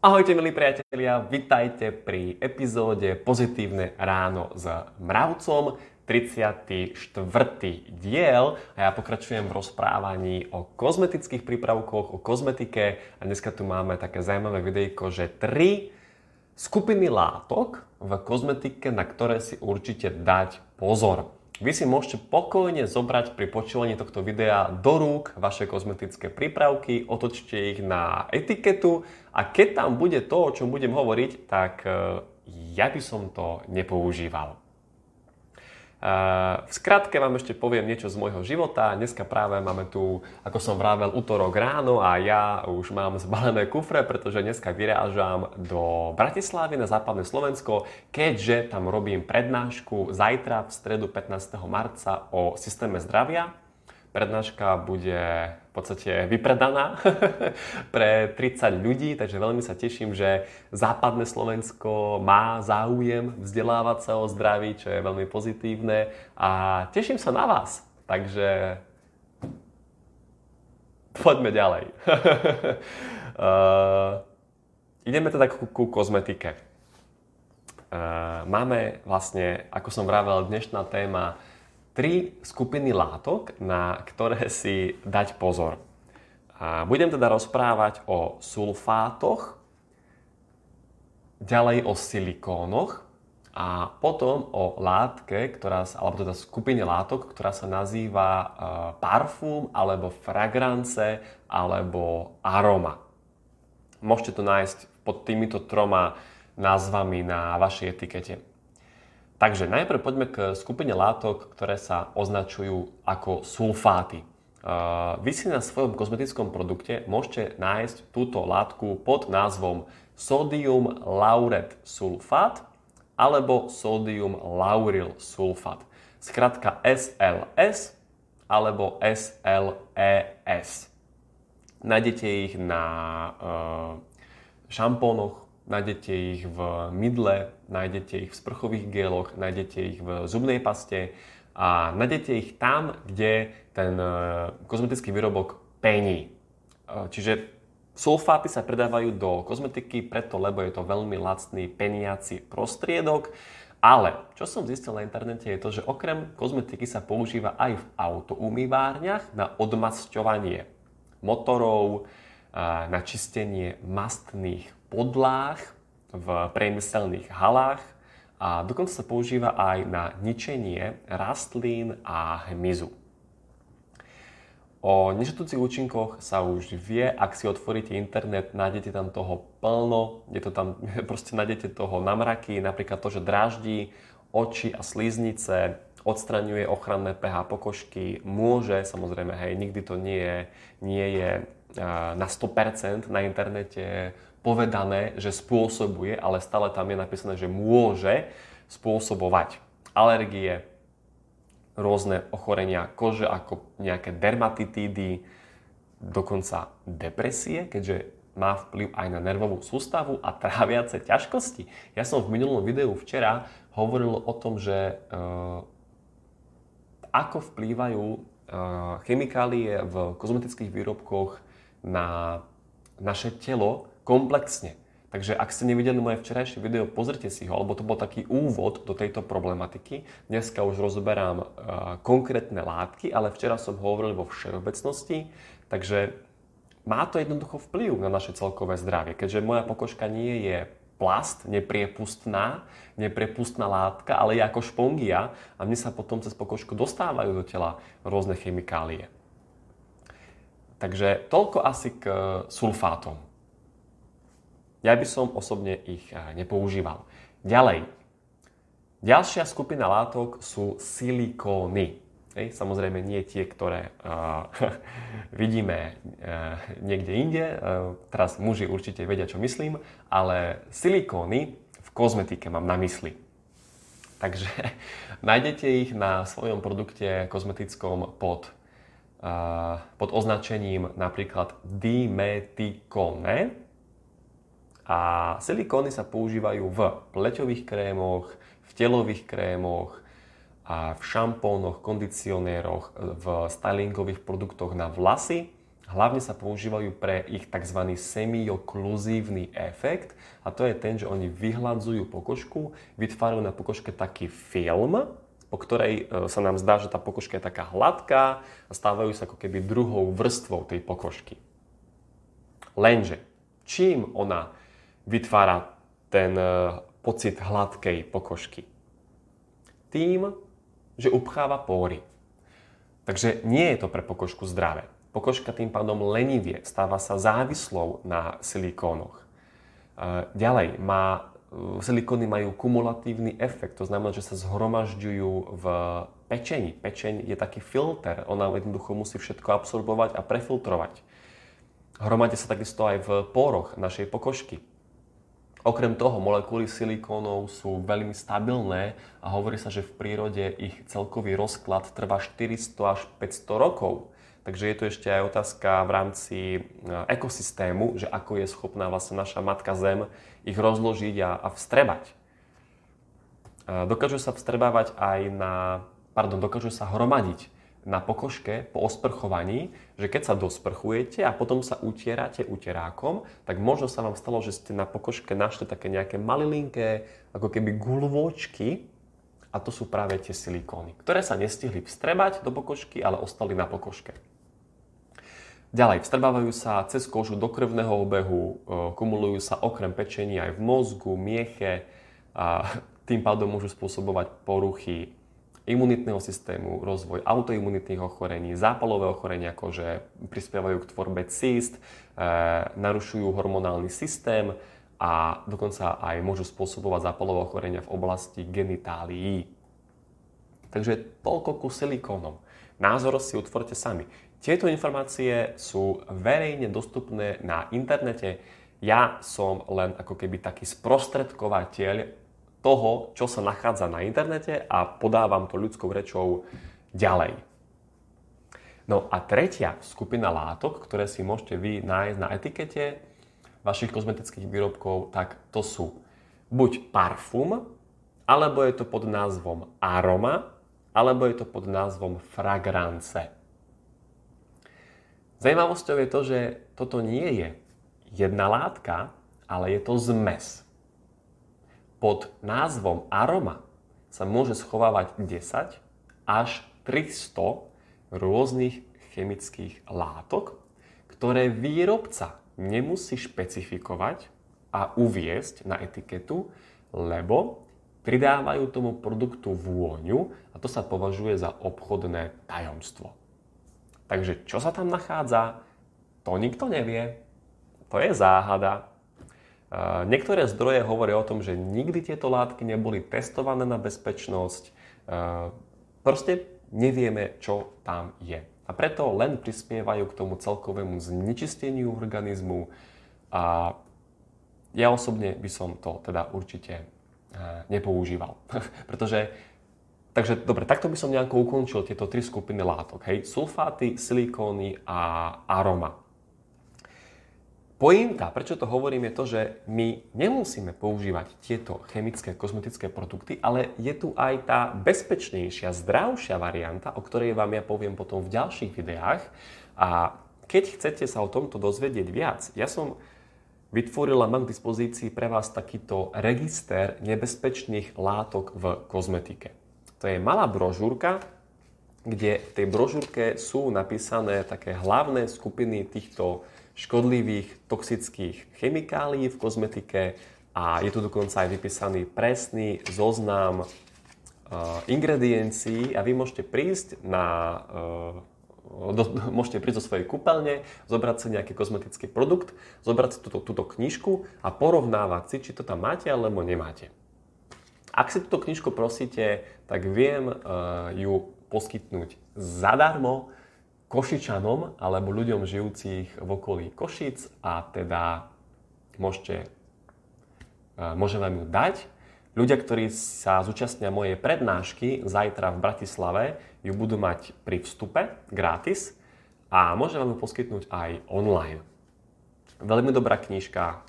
Ahojte milí priatelia, vitajte pri epizóde Pozitívne ráno s Mravcom, 34. diel a ja pokračujem v rozprávaní o kozmetických prípravkoch, o kozmetike a dneska tu máme také zaujímavé videjko, že 3 skupiny látok v kozmetike, na ktoré si určite dať pozor. Vy si môžete pokojne zobrať pri počúvaní tohto videa do rúk vaše kozmetické prípravky, otočte ich na etiketu a keď tam bude to, o čom budem hovoriť, tak ja by som to nepoužíval. V skratke vám ešte poviem niečo z môjho života. Dneska práve máme tu, ako som vravel, utorok ráno a ja už mám zbalené kufre, pretože dneska vyrážam do Bratislavy na západné Slovensko, keďže tam robím prednášku zajtra v stredu 15. marca o systéme zdravia. Prednáška bude v podstate vypredaná pre 30 ľudí, takže veľmi sa teším, že západné Slovensko má záujem vzdelávať sa o zdraví, čo je veľmi pozitívne a teším sa na vás. Takže poďme ďalej. Ideme teda ku kozmetike. Máme vlastne, ako som vravel, dnešná téma 3 skupiny látok, na ktoré si dať pozor. A budem teda rozprávať o sulfátoch, ďalej o silikónoch a potom o látke, alebo teda skupine látok, ktorá sa nazýva parfum, alebo fragrance, alebo aroma. Môžete to nájsť pod týmito 3 názvami na vašej etikete. Takže najprv poďme k skupine látok, ktoré sa označujú ako sulfáty. Vy si na svojom kozmetickom produkte môžete nájsť túto látku pod názvom sodium lauret sulfát alebo sodium lauryl sulfát. Skratka SLS alebo SLES. Nájdete ich na šampónoch, nájdete ich v mydle, nájdete ich v sprchových géloch, nájdete ich v zubnej paste a nájdete ich tam, kde ten kozmetický výrobok pení. Čiže sulfáty sa predávajú do kozmetiky preto, lebo je to veľmi lacný peniaci prostriedok. Ale čo som zistil na internete je to, že okrem kozmetiky sa používa aj v autoumývárniach na odmasťovanie motorov, na čistenie mastných podlách v priemyselných halách a dokonca sa používa aj na ničenie rastlín a hmyzu. O nežiaducich účinkoch sa už vie, ak si otvoríte internet, nájdete tam toho plno, proste nájdete toho na mraky, napríklad to, že dráždi oči a sliznice, odstraňuje ochranné pH pokožky, môže, samozrejme, hej, nikdy to nie je na 100% na internete povedané, že spôsobuje, ale stále tam je napísané, že môže spôsobovať alergie, rôzne ochorenia kože ako nejaké dermatitídy, dokonca depresie, keďže má vplyv aj na nervovú sústavu a tráviace ťažkosti. Ja som v minulom videu včera hovoril o tom, že ako vplývajú chemikálie v kozmetických výrobkoch na naše telo komplexne. Takže ak ste nevideli moje včerajšie video, pozrite si ho, lebo to bol taký úvod do tejto problematiky. Dneska už rozoberám konkrétne látky, ale včera som hovoril vo všeobecnosti, takže má to jednoducho vplyv na naše celkové zdravie. Keďže moja pokožka nie je plast, nepriepustná látka, ale je ako špongia a mne sa potom cez pokožku dostávajú do tela rôzne chemikálie. Takže toľko asi k sulfátom. Ja by som osobne ich nepoužíval. Ďalej. Ďalšia skupina látok sú silikóny. Samozrejme nie tie, ktoré vidíme niekde inde. Teraz muži určite vedia, čo myslím. Ale silikóny v kozmetike mám na mysli. Takže nájdete ich na svojom produkte kozmetickom pod označením napríklad dimetikone. A silikóny sa používajú v pleťových krémoch, v telových krémoch, a v šampónoch, kondicionéroch, v stylingových produktoch na vlasy, Hlavne sa používajú pre ich tzv. Semiokluzívny efekt a to je ten, že oni vyhladzujú pokožku, vytvárajú na pokožke taký film, po ktorej sa nám zdá, že tá pokožka je taká hladká a stávajú sa ako keby druhou vrstvou tej pokožky. Lenže čím ona vytvára ten pocit hladkej pokožky? Tým, že upcháva póry. Takže nie je to pre pokožku zdravé. Pokožka tým pádom lenivie, stáva sa závislou na silikónoch. Ďalej, silikóny majú kumulatívny efekt, to znamená, že sa zhromažďujú v pečeni. Pečeň je taký filter, ona jednoducho musí všetko absorbovať a prefiltrovať. Hromadia sa takisto aj v poroch našej pokožky. Okrem toho, molekuly silikónov sú veľmi stabilné a hovorí sa, že v prírode ich celkový rozklad trvá 400 až 500 rokov. Takže je tu ešte aj otázka v rámci ekosystému, že ako je schopná vlastne naša matka Zem ich rozložiť a vstrebať. Dokážu sa vstrebávať aj dokážu sa hromadiť na pokožke po osprchovaní, že keď sa dosprchujete a potom sa utierate uterákom, tak možno sa vám stalo, že ste na pokožke našli také nejaké malilinké, ako keby guľôčky, a to sú práve tie silikóny, ktoré sa nestihli vstrebať do pokožky, ale ostali na pokožke. Ďalej, vstrebávajú sa cez kožu do krvného obehu, kumulujú sa okrem pečenia aj v mozgu, mieche a tým pádom môžu spôsobovať poruchy imunitného systému, rozvoj autoimunitných ochorení, zápalové ochorenia kože, prispievajú k tvorbe císt, narušujú hormonálny systém a dokonca aj môžu spôsobovať zápalové ochorenia v oblasti genitálií. Takže toľko ku silikónom. Názor si utvorte sami. Tieto informácie sú verejne dostupné na internete. Ja som len ako keby taký sprostredkovateľ toho, čo sa nachádza na internete a podávam to ľudskou rečou ďalej. No a tretia skupina látok, ktoré si môžete vy nájsť na etikete vašich kozmetických výrobkov, tak to sú buď parfum, alebo je to pod názvom aroma, alebo je to pod názvom fragrance. Zajímavosťou je to, že toto nie je jedna látka, ale je to zmes. Pod názvom aroma sa môže schovávať 10 až 300 rôznych chemických látok, ktoré výrobca nemusí špecifikovať a uviesť na etiketu, lebo pridávajú tomu produktu vôňu a to sa považuje za obchodné tajomstvo. Takže čo sa tam nachádza, to nikto nevie. To je záhada. Niektoré zdroje hovoria o tom, že nikdy tieto látky neboli testované na bezpečnosť. Proste nevieme, čo tam je. A preto len prispievajú k tomu celkovému znečisteniu organizmu. A ja osobne by som to teda určite nepoužíval. Takže dobre, takto by som nejako ukončil tieto tri skupiny látok. Hej? Sulfáty, silikóny a aroma. Pointa, prečo to hovorím, je to, že my nemusíme používať tieto chemické, kozmetické produkty, ale je tu aj tá bezpečnejšia, zdravšia varianta, o ktorej vám ja poviem potom v ďalších videách. A keď chcete sa o tomto dozvedieť viac, ja som vytvoril a mám k dispozícii pre vás takýto register nebezpečných látok v kozmetike. To je malá brožúrka, kde v tej brožúrke sú napísané také hlavné skupiny týchto škodlivých, toxických chemikálií v kozmetike a je tu dokonca aj vypísaný presný zoznam ingrediencií a vy môžete prísť do svojej kúpeľne, zobrať si nejaký kozmetický produkt, zobrať si túto knižku a porovnávať si, či to tam máte alebo nemáte. Ak si túto knižku prosíte, tak viem ju poskytnúť zadarmo Košičanom alebo ľuďom žijúcich v okolí Košic a teda môžem vám ju dať. Ľudia, ktorí sa zúčastnia mojej prednášky zajtra v Bratislave, ju budú mať pri vstupe gratis a môžem vám ju poskytnúť aj online. Veľmi dobrá knižka,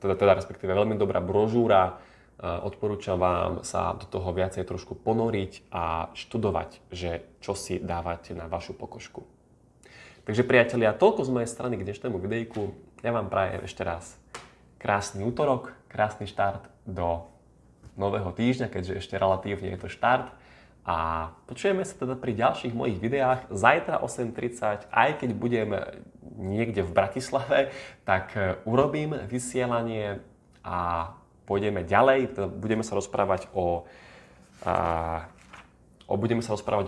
teda respektíve veľmi dobrá brožúra. Odporúčam vám sa do toho viacej trošku ponoriť a študovať, že čo si dávate na vašu pokožku. Takže priatelia, toľko z mojej strany k dnešnému videjku. Ja vám prajem ešte raz krásny útorok, krásny štart do nového týždňa, keďže ešte relatívne je to štart. A počujeme sa teda pri ďalších mojich videách. Zajtra 8:30, aj keď budem niekde v Bratislave, tak urobím vysielanie a pôjdeme ďalej. Teda budeme sa rozprávať o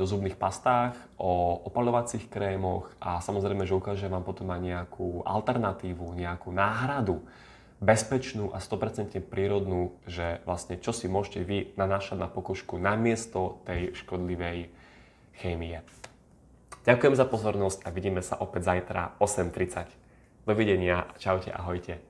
zubných pastách, o opaľovacích krémoch a samozrejme, že ukážem vám potom aj nejakú alternatívu, nejakú náhradu, bezpečnú a 100% prírodnú, že vlastne čo si môžete vy nanášať na pokožku namiesto tej škodlivej chémie. Ďakujem za pozornosť a vidíme sa opäť zajtra 8:30. Dovidenia, čaute, ahojte.